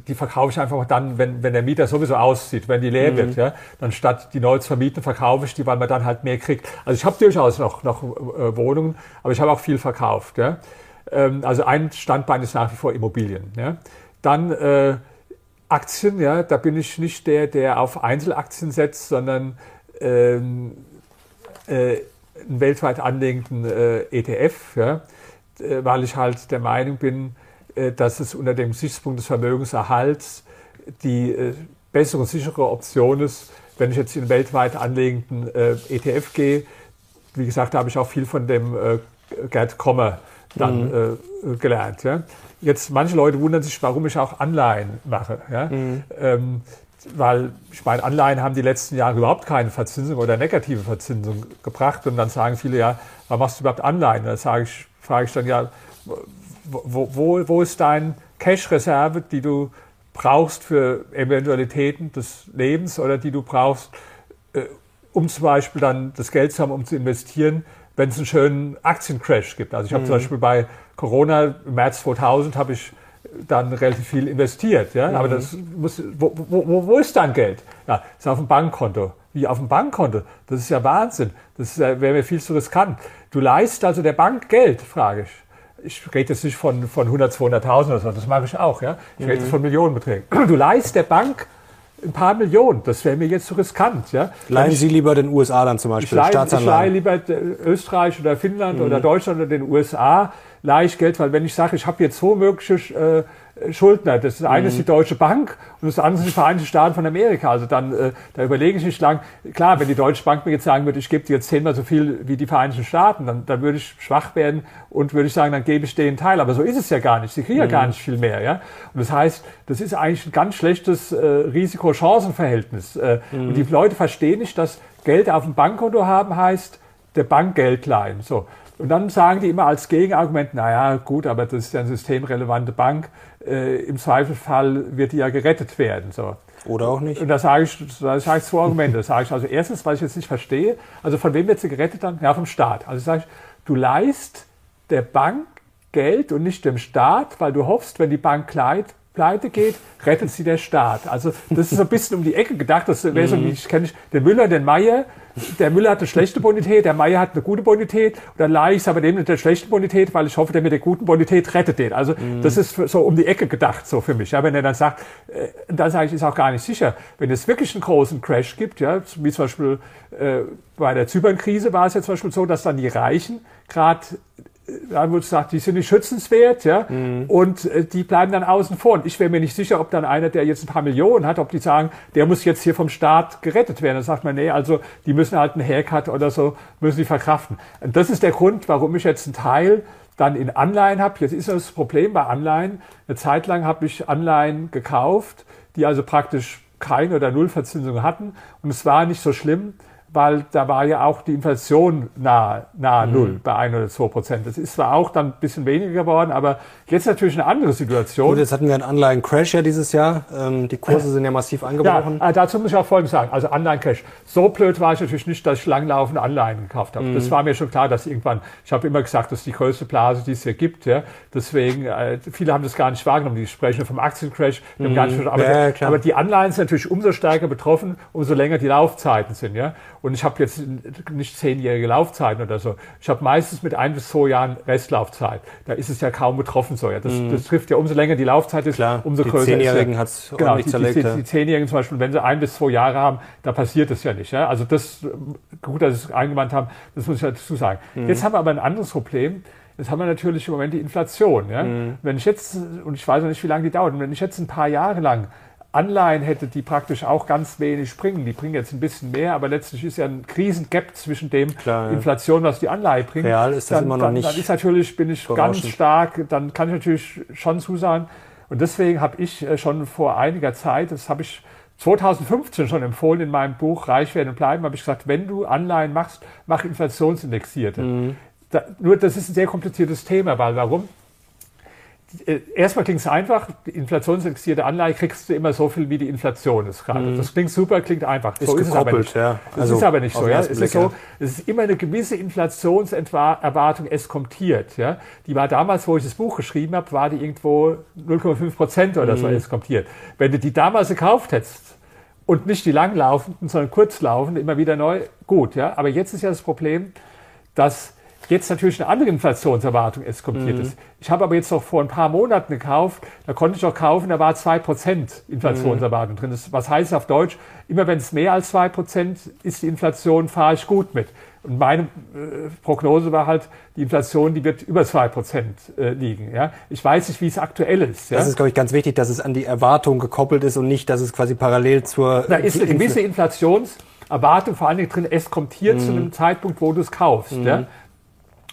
die verkaufe ich einfach dann, wenn, wenn der Mieter sowieso auszieht, wenn die leer mhm. wird. Ja? Dann statt die neu zu vermieten, verkaufe ich die, weil man dann halt mehr kriegt. Also ich habe durchaus noch, noch äh, Wohnungen, aber ich habe auch viel verkauft, ja. Also ein Standbein ist nach wie vor Immobilien. Ja. Dann äh, Aktien, ja, da bin ich nicht der, der auf Einzelaktien setzt, sondern ähm, äh, einen weltweit anlegenden äh, E T F, ja, äh, weil ich halt der Meinung bin, äh, dass es unter dem Gesichtspunkt des Vermögenserhalts die äh, bessere und sichere Option ist, wenn ich jetzt in einen weltweit anlegenden äh, E T F gehe. Wie gesagt, da habe ich auch viel von dem äh, Gerd Kommer dann mhm. äh, gelernt. Ja. Jetzt, manche Leute wundern sich, warum ich auch Anleihen mache. Ja. Mhm. Ähm, weil, ich meine, Anleihen haben die letzten Jahre überhaupt keine Verzinsung oder negative Verzinsung gebracht. Und dann sagen viele, ja, warum machst du überhaupt Anleihen? Da sage ich, frage ich dann, ja, wo, wo, wo ist deine Cash-Reserve, die du brauchst für Eventualitäten des Lebens oder die du brauchst, äh, um zum Beispiel dann das Geld zu haben, um zu investieren, wenn es einen schönen Aktiencrash gibt. Also ich habe mhm. zum Beispiel bei Corona im März zweitausend habe ich dann relativ viel investiert. Ja? Mhm. Aber das muss, wo, wo, wo ist dein Geld? Ja, das ist auf dem Bankkonto. Wie auf dem Bankkonto? Das ist ja Wahnsinn. Das ja, wäre mir viel zu riskant. Du leihst also der Bank Geld, frage ich. Ich rede jetzt nicht von, von hundert, zweihunderttausend oder so, das mache ich auch. Ja? Ich mhm. rede jetzt von Millionenbeträgen. Du leihst der Bank ein paar Millionen, das wäre mir jetzt zu riskant. Ja? Leihen ich, Sie lieber den U S A dann zum Beispiel, Staatsanleihen? Ich leihe lieber Österreich oder Finnland mhm. oder Deutschland oder den U S A, leihe ich Geld, weil wenn ich sage, ich habe jetzt so mögliche äh, Schuldner, das eine mhm. ist die Deutsche Bank und das andere sind die Vereinigten Staaten von Amerika, also dann äh, da überlege ich nicht lang. Klar, wenn die Deutsche Bank mir jetzt sagen würde, ich gebe dir jetzt zehnmal so viel wie die Vereinigten Staaten, dann, dann würde ich schwach werden und würde ich sagen, dann gebe ich denen einen Teil. Aber so ist es ja gar nicht, sie kriegen mhm. ja gar nicht viel mehr. Ja? Und das heißt, das ist eigentlich ein ganz schlechtes äh, Risiko-Chancen-Verhältnis. Äh, mhm. Und die Leute verstehen nicht, dass Geld auf dem Bankkonto haben heißt, der Bank Geld leihen. So. Und dann sagen die immer als Gegenargument, naja, gut, aber das ist ja eine systemrelevante Bank, äh, im Zweifelfall wird die ja gerettet werden. So. Oder auch nicht. Und da sage ich, da sage ich zwei Argumente. Da sage ich also erstens, was ich jetzt nicht verstehe, also von wem wird sie gerettet dann? Ja, vom Staat. Also sage ich, du leihst der Bank Geld und nicht dem Staat, weil du hoffst, wenn die Bank pleite geht, rettet sie der Staat. Also das ist so ein bisschen um die Ecke gedacht. Das wäre so, ich kenne den Müller, den Mayer. Der Müller hat eine schlechte Bonität, der Mayer hat eine gute Bonität. Und dann leihe ich es aber dem mit der schlechten Bonität, weil ich hoffe, der mit der guten Bonität rettet den. Also mm. das ist so um die Ecke gedacht so für mich. Ja, wenn er dann sagt, äh, dann sage ich, ist auch gar nicht sicher. Wenn es wirklich einen großen Crash gibt, ja, wie zum Beispiel äh, bei der Zypern-Krise war es ja zum Beispiel so, dass dann die Reichen gerade dann wurde gesagt, die sind nicht schützenswert, ja, mhm. und äh, die bleiben dann außen vor. Und ich wäre mir nicht sicher, ob dann einer, der jetzt ein paar Millionen hat, ob die sagen, der muss jetzt hier vom Staat gerettet werden. Dann sagt man, nee, also die müssen halt einen Haircut oder so, müssen die verkraften. Und das ist der Grund, warum ich jetzt einen Teil dann in Anleihen habe. Jetzt ist das Problem bei Anleihen. Eine Zeit lang habe ich Anleihen gekauft, die also praktisch keine oder null Verzinsung hatten. Und es war nicht so schlimm, weil da war ja auch die Inflation nahe, nahe mhm. Null bei ein oder zwei Prozent. Das ist zwar auch dann ein bisschen weniger geworden, aber jetzt natürlich eine andere Situation. Gut, jetzt hatten wir einen Anleihen-Crash ja dieses Jahr. Ähm, die Kurse äh, sind ja massiv angebrochen. Ja, dazu muss ich auch Folgendes sagen. Also Anleihen-Crash. So blöd war ich natürlich nicht, dass ich langlaufende Anleihen gekauft habe. Mhm. Das war mir schon klar, dass irgendwann, ich habe immer gesagt, das ist die größte Blase, die es hier gibt. Ja. Deswegen, äh, viele haben das gar nicht wahrgenommen. Die sprechen vom Aktiencrash. Mhm. Gar nicht, aber, ja, ja, aber die Anleihen sind natürlich umso stärker betroffen, umso länger die Laufzeiten sind. Ja. Und ich habe jetzt nicht zehnjährige Laufzeiten oder so. Ich habe meistens mit ein bis zwei Jahren Restlaufzeit. Da ist es ja kaum betroffen so. Ja, das, mm. das trifft ja umso länger die Laufzeit ist, klar, umso größer. Die Zehnjährigen hat es genau, ordentlich zerlegt. Die, die, die Zehnjährigen zum Beispiel, wenn sie ein bis zwei Jahre haben, da passiert das ja nicht. Ja? Also das, gut, dass sie es eingewandt haben, das muss ich dazu sagen. Mm. Jetzt haben wir aber ein anderes Problem. Jetzt haben wir natürlich im Moment die Inflation. Ja? Mm. Wenn ich jetzt, und ich weiß noch nicht, wie lange die dauert, und wenn ich jetzt ein paar Jahre lang Anleihen hätte, die praktisch auch ganz wenig bringen. Die bringen jetzt ein bisschen mehr, aber letztlich ist ja ein Krisengap zwischen dem Klar, ja. Inflation, was die Anleihe bringt. Real ist das dann, immer noch dann, nicht. Dann ist natürlich, bin ich ganz stark, dann kann ich natürlich schon zusagen. Und deswegen habe ich schon vor einiger Zeit, das habe ich zwanzig fünfzehn schon empfohlen in meinem Buch Reich werden und bleiben, habe ich gesagt, wenn du Anleihen machst, mach inflationsindexierte. Mhm. Da, nur das ist ein sehr kompliziertes Thema, weil warum? Erstmal klingt es einfach, die inflationsindexierte Anleihe kriegst du immer so viel, wie die Inflation ist gerade. Mhm. Das klingt super, klingt einfach. Ist so ist es aber nicht. Ja. Das also ist aber nicht so, ja. Es ist so. Es ist immer eine gewisse Inflationserwartung eskontiert. Ja. Die war damals, wo ich das Buch geschrieben habe, war die irgendwo null Komma fünf Prozent oder mhm. so eskontiert. Wenn du die damals gekauft hättest und nicht die langlaufenden, sondern kurzlaufenden, immer wieder neu, gut. Ja. Aber jetzt ist ja das Problem, dass jetzt natürlich eine andere Inflationserwartung eskontiert mhm. ist. Ich habe aber jetzt noch vor ein paar Monaten gekauft, da konnte ich auch kaufen, da war zwei Prozent Inflationserwartung mhm. drin. Das, was heißt auf Deutsch? Immer wenn es mehr als zwei Prozent ist die Inflation, fahre ich gut mit. Und meine äh, Prognose war halt, die Inflation, die wird über zwei Prozent äh, liegen. Ja? Ich weiß nicht, wie es aktuell ist. Ja? Das ist, glaube ich, ganz wichtig, dass es an die Erwartung gekoppelt ist und nicht, dass es quasi parallel zur... Da ist eine gewisse Inflationserwartung vor allen Dingen drin, eskontiert mhm. zu einem Zeitpunkt, wo du es kaufst. Mhm. Ja?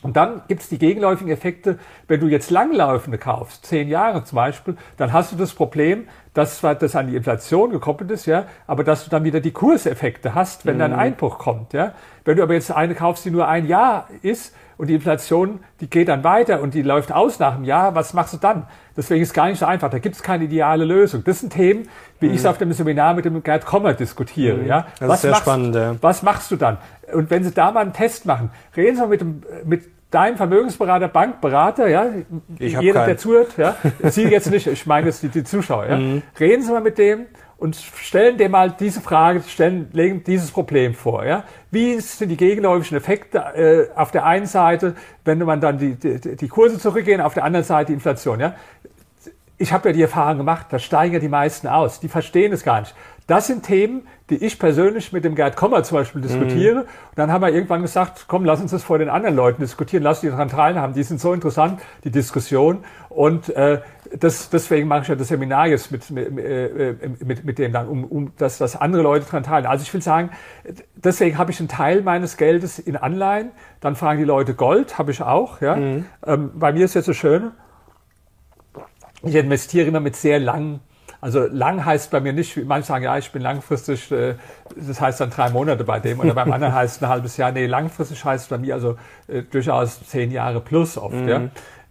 Und dann gibt's die gegenläufigen Effekte, wenn du jetzt langlaufende kaufst, zehn Jahre zum Beispiel, dann hast du das Problem, dass zwar das an die Inflation gekoppelt ist, ja, aber dass du dann wieder die Kurseffekte hast, wenn mm. dann ein Einbruch kommt, ja. Wenn du aber jetzt eine kaufst, die nur ein Jahr ist und die Inflation, die geht dann weiter und die läuft aus nach einem Jahr, was machst du dann? Deswegen ist es gar nicht so einfach. Da gibt's keine ideale Lösung. Das sind Themen, wie mm. ich es auf dem Seminar mit dem Gerd Kommer diskutiere, mm. ja. Das was ist sehr machst, spannend, ja. Was machst du dann? Und wenn sie da mal einen Test machen, reden sie mal mit dem, mit dein Vermögensberater, Bankberater, ja, ich jeder, keinen. Der zuhört, ja, Sie jetzt nicht, ich meine jetzt die, die Zuschauer, ja, mhm. reden Sie mal mit dem und stellen dem mal diese Frage, stellen, legen dieses Problem vor, ja. Wie sind die gegenläufigen Effekte äh, auf der einen Seite, wenn man dann die, die, die Kurse zurückgehen, auf der anderen Seite die Inflation, ja. Ich habe ja die Erfahrung gemacht, da steigen ja die meisten aus, die verstehen es gar nicht. Das sind Themen, die ich persönlich mit dem Gerd Kommer zum Beispiel diskutiere. Mm. Und dann haben wir irgendwann gesagt, komm, lass uns das vor den anderen Leuten diskutieren, lass die daran teilhaben. Die sind so interessant, die Diskussion. Und äh, das, deswegen mache ich ja das Seminar jetzt mit, mit, mit, mit dem dann, um, um dass, dass andere Leute daran teilhaben. Also ich will sagen, deswegen habe ich einen Teil meines Geldes in Anleihen. Dann fragen die Leute Gold, habe ich auch. Ja. Mm. Ähm, bei mir ist jetzt so schön, ich investiere immer mit sehr langen. Also lang heißt bei mir nicht, manche sagen, ja, ich bin langfristig, das heißt dann drei Monate bei dem oder beim anderen heißt ein halbes Jahr. Nee, langfristig heißt bei mir also äh, durchaus zehn Jahre plus oft. Mhm. Ja.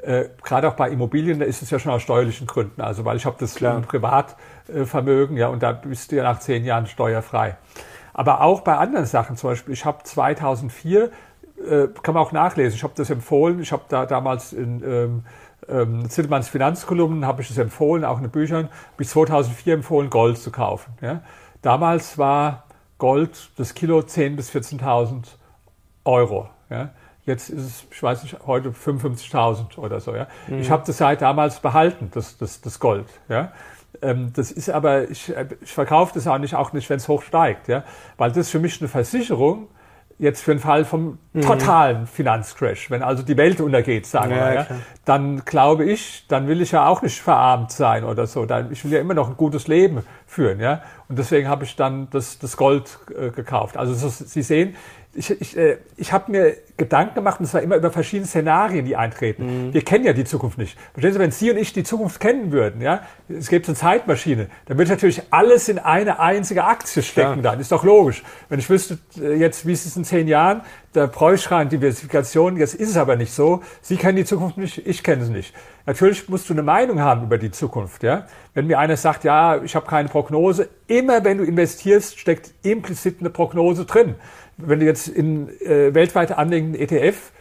Äh, gerade auch bei Immobilien, da ist es ja schon aus steuerlichen Gründen. Also weil ich habe das Klar. Privatvermögen, ja, und da bist du ja nach zehn Jahren steuerfrei. Aber auch bei anderen Sachen, zum Beispiel, ich habe zweitausendvier, äh, kann man auch nachlesen, ich habe das empfohlen, ich habe da damals in... Ähm, ähm, Zitelmanns Finanzkolumnen habe ich es empfohlen, auch in den Büchern, bis zweitausendvier empfohlen, Gold zu kaufen. Ja. Damals war Gold das Kilo zehntausend bis vierzehntausend Euro. Ja. Jetzt ist es, ich weiß nicht, heute fünfundfünfzigtausend oder so. Ja. Mhm. Ich habe das seit damals behalten, das, das, das Gold. Ja. Das ist aber, ich, ich verkaufe das auch nicht, auch nicht, wenn es hoch steigt, ja, weil das ist für mich eine Versicherung jetzt für den Fall vom totalen Finanzcrash, wenn also die Welt untergeht, sagen ja, wir, ja, dann glaube ich, dann will ich ja auch nicht verarmt sein oder so, dann, ich will ja immer noch ein gutes Leben führen, ja, und deswegen habe ich dann das, das Gold äh, gekauft. Also so, Sie sehen, ich, ich, äh, ich habe mir Gedanken gemacht, und zwar immer über verschiedene Szenarien, die eintreten. Mhm. Wir kennen ja die Zukunft nicht. Verstehen Sie, wenn Sie und ich die Zukunft kennen würden, ja, es gäbe so eine Zeitmaschine, dann würde natürlich alles in eine einzige Aktie stecken, ja, dann. Ist doch logisch. Wenn ich wüsste, äh, jetzt, wie ist es in zehn Jahren, da bräuchte ich rein Diversifikation, jetzt ist es aber nicht so. Sie kennen die Zukunft nicht, ich kenne es nicht. Natürlich musst du eine Meinung haben über die Zukunft, ja. Wenn mir einer sagt, ja, ich habe keine Prognose, immer wenn du investierst, steckt implizit eine Prognose drin. Wenn du jetzt in äh, weltweit anlegenden E T F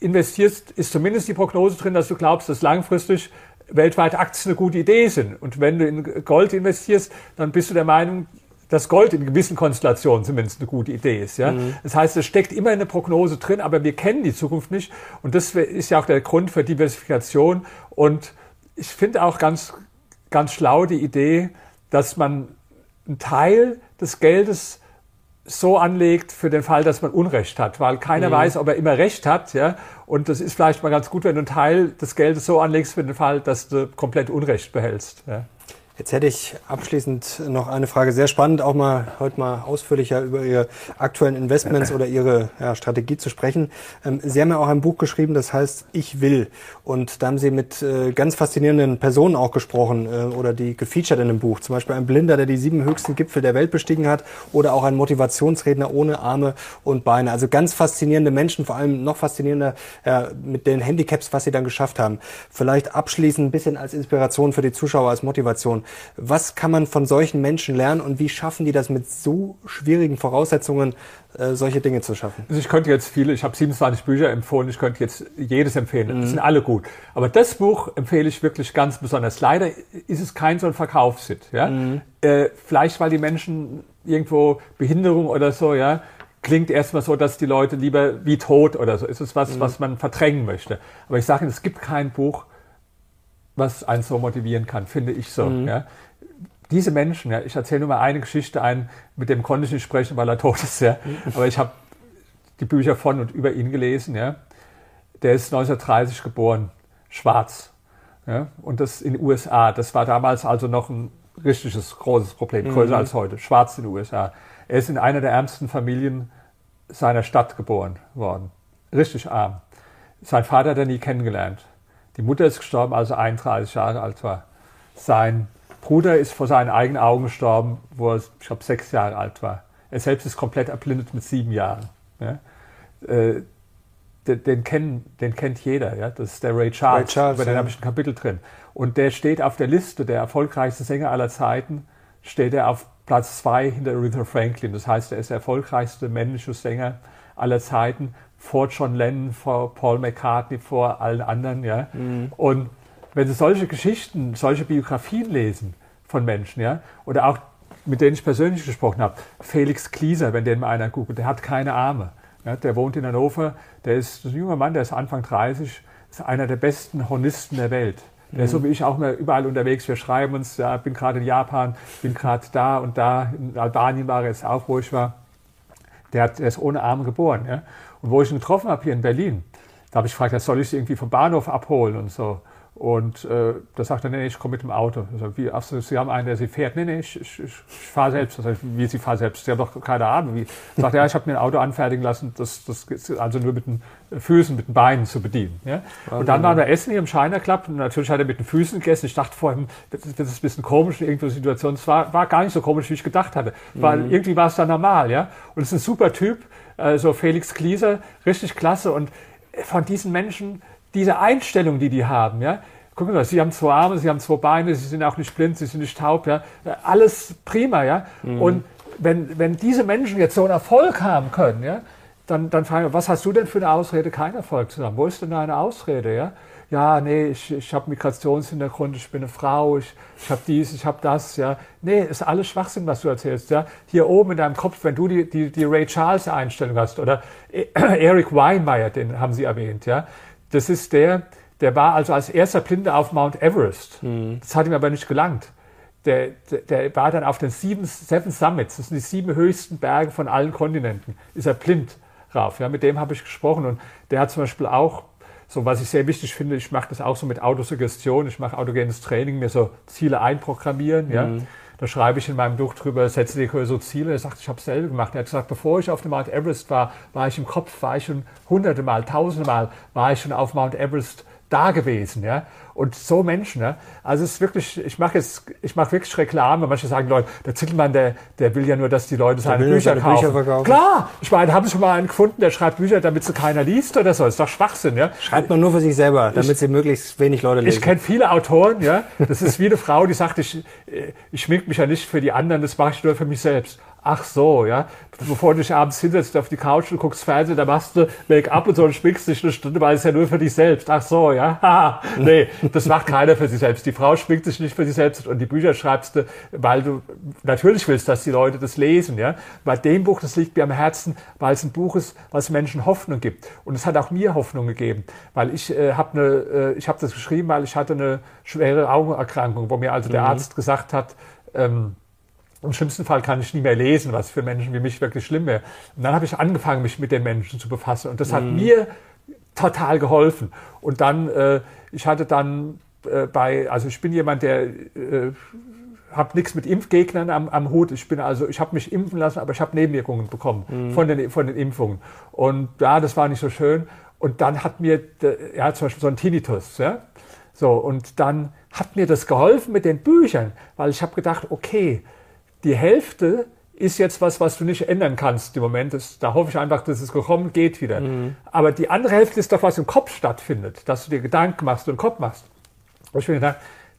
investierst, ist zumindest die Prognose drin, dass du glaubst, dass langfristig weltweit Aktien eine gute Idee sind. Und wenn du in Gold investierst, dann bist du der Meinung, dass Gold in gewissen Konstellationen zumindest eine gute Idee ist. Ja? Mhm. Das heißt, es steckt immer eine Prognose drin, aber wir kennen die Zukunft nicht. Und das ist ja auch der Grund für Diversifikation. Und ich finde auch ganz, ganz schlau die Idee, dass man einen Teil des Geldes so anlegt für den Fall, dass man Unrecht hat, weil keiner mhm. weiß, ob er immer Recht hat, ja. Und das ist vielleicht mal ganz gut, wenn du einen Teil des Geldes so anlegst für den Fall, dass du komplett Unrecht behältst. Ja? Jetzt hätte ich abschließend noch eine Frage. Sehr spannend, auch mal heute mal ausführlicher über Ihre aktuellen Investments oder Ihre ja, Strategie zu sprechen. Ähm, Sie haben ja auch ein Buch geschrieben, das heißt Ich will. Und da haben Sie mit äh, ganz faszinierenden Personen auch gesprochen äh, oder die gefeatured in dem Buch. Zum Beispiel ein Blinder, der die sieben höchsten Gipfel der Welt bestiegen hat, oder auch ein Motivationsredner ohne Arme und Beine. Also ganz faszinierende Menschen, vor allem noch faszinierender ja, mit den Handicaps, was Sie dann geschafft haben. Vielleicht abschließend ein bisschen als Inspiration für die Zuschauer, als Motivation. Was kann man von solchen Menschen lernen und wie schaffen die das mit so schwierigen Voraussetzungen, äh, solche Dinge zu schaffen? Also ich könnte jetzt viele, ich habe siebenundzwanzig Bücher empfohlen, ich könnte jetzt jedes empfehlen, mhm. die sind alle gut. Aber das Buch empfehle ich wirklich ganz besonders. Leider ist es kein so ein Verkaufshit. Ja? Mhm. Äh, vielleicht, weil die Menschen irgendwo Behinderung oder so, ja, klingt erstmal so, dass die Leute lieber wie tot oder so. Es ist was, mhm. was man verdrängen möchte. Aber ich sage Ihnen, es gibt kein Buch, was einen so motivieren kann, finde ich so. Mhm. Ja. Diese Menschen, ja, ich erzähle nur mal eine Geschichte ein, mit dem konnte ich nicht sprechen, weil er tot ist. Ja. Aber ich habe die Bücher von und über ihn gelesen. Ja. Der ist neunzehnhundertdreißig geboren, schwarz. Ja. Und das in den U S A. Das war damals also noch ein richtiges, großes Problem, größer mhm. als heute. Schwarz in den U S A. Er ist in einer der ärmsten Familien seiner Stadt geboren worden. Richtig arm. Sein Vater hat er nie kennengelernt. Die Mutter ist gestorben, als er einunddreißig Jahre alt war. Sein Bruder ist vor seinen eigenen Augen gestorben, wo er, ich glaube, sechs Jahre alt war. Er selbst ist komplett erblindet mit sieben Jahren. Ja? Äh, den, den, kennen, den kennt jeder. Ja? Das ist der Ray Charles, Ray Charles über den ja. habe ich ein Kapitel drin. Und der steht auf der Liste der erfolgreichsten Sänger aller Zeiten, steht er auf Platz zwei hinter Aretha Franklin. Das heißt, er ist der erfolgreichste männliche Sänger aller Zeiten, vor John Lennon, vor Paul McCartney, vor allen anderen, ja. Mhm. Und wenn Sie solche Geschichten, solche Biografien lesen von Menschen, ja, oder auch mit denen ich persönlich gesprochen habe, Felix Klieser, wenn den mal einer googelt, der hat keine Arme, ja, der wohnt in Hannover, der ist ein junger Mann, der ist Anfang dreißig, ist einer der besten Hornisten der Welt. Der ist so wie ich auch mal überall unterwegs, wir schreiben uns, ja, bin gerade in Japan, bin gerade da und da, in Albanien war er jetzt auch, wo ich war. Der, hat, der ist ohne Arme geboren, ja. Und wo ich ihn getroffen habe hier in Berlin, da habe ich gefragt, soll ich sie irgendwie vom Bahnhof abholen und so. Und äh, da sagt er, nee, nee, ich komme mit dem Auto. Also, wie, also, Sie haben einen, der Sie fährt. Nee, nee, ich, ich, ich fahre selbst. Also, wie, Sie fahren selbst? Sie haben doch keine Ahnung. Wie. Sagt er, ja, ich habe mir ein Auto anfertigen lassen, das, das ist also nur mit den Füßen, mit den Beinen zu bedienen. Ja? Und dann waren wir essen hier im Shiner Club und natürlich hat er mit den Füßen gegessen. Ich dachte vorhin, das, das ist ein bisschen komisch, irgendeine Situation. Es war, war gar nicht so komisch, wie ich gedacht hatte, weil mhm. irgendwie war es dann normal. Ja? Und es ist ein super Typ, also Felix Klieser, richtig klasse. Und von diesen Menschen, diese Einstellung, die die haben, ja, gucken Sie mal, Sie haben zwei Arme, Sie haben zwei Beine, Sie sind auch nicht blind, Sie sind nicht taub, ja, alles prima, ja. Mhm. Und wenn, wenn diese Menschen jetzt so einen Erfolg haben können, ja, dann, dann fragen wir, was hast du denn für eine Ausrede, keinen Erfolg zu haben? Wo ist denn deine Ausrede, ja? ja, nee, ich, ich habe Migrationshintergrund, ich bin eine Frau, ich, ich habe dies, ich habe das, ja. Nee, ist alles Schwachsinn, was du erzählst, ja. Hier oben in deinem Kopf, wenn du die, die, die Ray Charles Einstellung hast oder Erik Weihenmayer, den haben sie erwähnt, ja. Das ist der, der war also als erster Blinder auf Mount Everest. Mhm. Das hat ihm aber nicht gelangt. Der, der war dann auf den sieben, Seven Summits, das sind die sieben höchsten Berge von allen Kontinenten, ist er blind rauf. Ja, mit dem habe ich gesprochen und der hat zum Beispiel auch, so was ich sehr wichtig finde, ich mache das auch so mit Autosuggestion, ich mache autogenes Training, mir so Ziele einprogrammieren. Mhm. Ja. Da schreibe ich in meinem Buch drüber, setze dir so Ziele. Er sagt, ich habe es selber gemacht. Er hat gesagt, bevor ich auf dem Mount Everest war, war ich im Kopf, war ich schon hunderte Mal, tausende Mal, war ich schon auf Mount Everest da gewesen, ja, und so Menschen, ja, also es ist wirklich, ich mache jetzt, ich mache wirklich Reklame, manche sagen, Leute, der Zitelmann, der, der will ja nur, dass die Leute seine Bücher seine kaufen. Bücher verkaufen. Klar, ich meine, haben Sie schon mal einen gefunden, der schreibt Bücher, damit sie keiner liest oder so, das ist doch Schwachsinn, ja. Schreibt man nur für sich selber, damit ich, sie möglichst wenig Leute lesen. Ich kenne viele Autoren, ja, das ist wie eine Frau, die sagt, ich, ich schmink mich ja nicht für die anderen, das mache ich nur für mich selbst. Ach so, ja. Bevor du dich abends hinsetzt auf die Couch und guckst Fernsehen, da machst du Make-up und so und schminkst dich eine Stunde, weil es ja nur für dich selbst. Ach so, ja. Nee, das macht keiner für sich selbst. Die Frau schminkt sich nicht für sich selbst und die Bücher schreibst du, weil du natürlich willst, dass die Leute das lesen, ja. Bei dem Buch, das liegt mir am Herzen, weil es ein Buch ist, was Menschen Hoffnung gibt. Und es hat auch mir Hoffnung gegeben, weil ich äh, habe eine, äh, ich habe das geschrieben, weil ich hatte eine schwere Augenerkrankung, wo mir also der mhm. Arzt gesagt hat, ähm, im schlimmsten Fall kann ich nie mehr lesen, was für Menschen wie mich wirklich schlimm wäre. Und dann habe ich angefangen, mich mit den Menschen zu befassen. Und das hat mm. mir total geholfen. Und dann, äh, ich hatte dann äh, bei, also ich bin jemand, der äh, habe nichts mit Impfgegnern am, am Hut. Ich bin also, ich habe mich impfen lassen, aber ich habe Nebenwirkungen bekommen mm. von den, von den Impfungen. Und ja, das war nicht so schön. Und dann hat mir, ja, zum Beispiel so ein Tinnitus, ja. So, und dann hat mir das geholfen mit den Büchern, weil ich habe gedacht, okay, die Hälfte ist jetzt was, was du nicht ändern kannst im Moment. Das, da hoffe ich einfach, dass es gekommen geht wieder. Mhm. Aber die andere Hälfte ist doch, was im Kopf stattfindet, dass du dir Gedanken machst und Kopf machst. Und ich bin gedacht,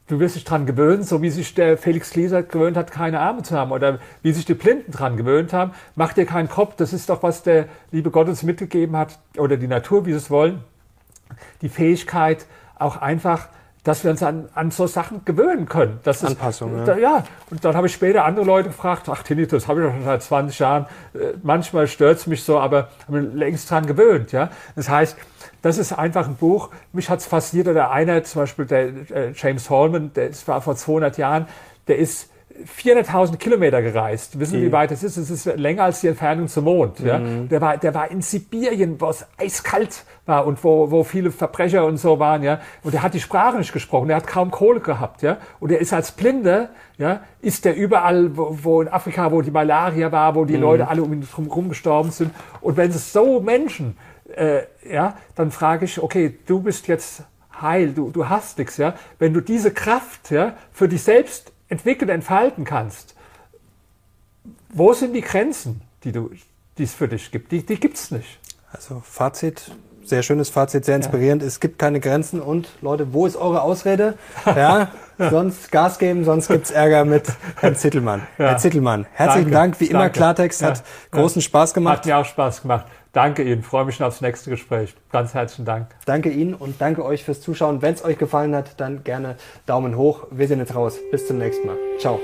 du wirst dich dran gewöhnen, so wie sich der Felix Klieser gewöhnt hat, keine Arme zu haben oder wie sich die Blinden dran gewöhnt haben. Mach dir keinen Kopf, das ist doch, was der liebe Gott uns mitgegeben hat oder die Natur, wie sie es wollen. Die Fähigkeit auch einfach, dass wir uns an, an so Sachen gewöhnen können. Das Anpassung, ist, ja. Da, ja. Und dann habe ich später andere Leute gefragt, ach Tinnitus, habe ich doch schon seit zwanzig Jahren, äh, manchmal stört es mich so, aber habe mich längst dran gewöhnt. Ja? Das heißt, das ist einfach ein Buch, mich hat es fasziniert, oder einer, zum Beispiel der äh, James Holman, der das war vor zweihundert Jahren, der ist vierhunderttausend Kilometer gereist. Wissen Sie, wie weit das ist? Es ist länger als die Entfernung zum Mond. Ja? Mhm. Der war, der war in Sibirien, wo es eiskalt war und wo, wo viele Verbrecher und so waren. Ja? Und der hat die Sprache nicht gesprochen. Der hat kaum Kohle gehabt. Ja? Und er ist als Blinder, ja, ist der überall, wo, wo in Afrika, wo die Malaria war, wo die mhm. Leute alle um ihn herum gestorben sind. Und wenn es so Menschen, äh, ja, dann frage ich, okay, du bist jetzt heil, du, du hast nichts. Ja? Wenn du diese Kraft, ja, für dich selbst entwickeln, entfalten kannst, wo sind die Grenzen, die du, die es für dich gibt? Die, die gibt es nicht. Also Fazit, sehr schönes Fazit, sehr inspirierend. Ja. Es gibt keine Grenzen und Leute, wo ist eure Ausrede? Ja, sonst Gas geben, sonst gibt's Ärger mit Herrn Zitelmann. Ja. Herr Zitelmann, herzlichen Danke. Dank, wie Danke. Immer Klartext, ja. hat großen ja. Spaß gemacht. Hat mir auch Spaß gemacht. Danke Ihnen, freue mich schon aufs nächste Gespräch. Ganz herzlichen Dank. Danke Ihnen und danke euch fürs Zuschauen. Wenn es euch gefallen hat, dann gerne Daumen hoch. Wir sehen jetzt raus. Bis zum nächsten Mal. Ciao.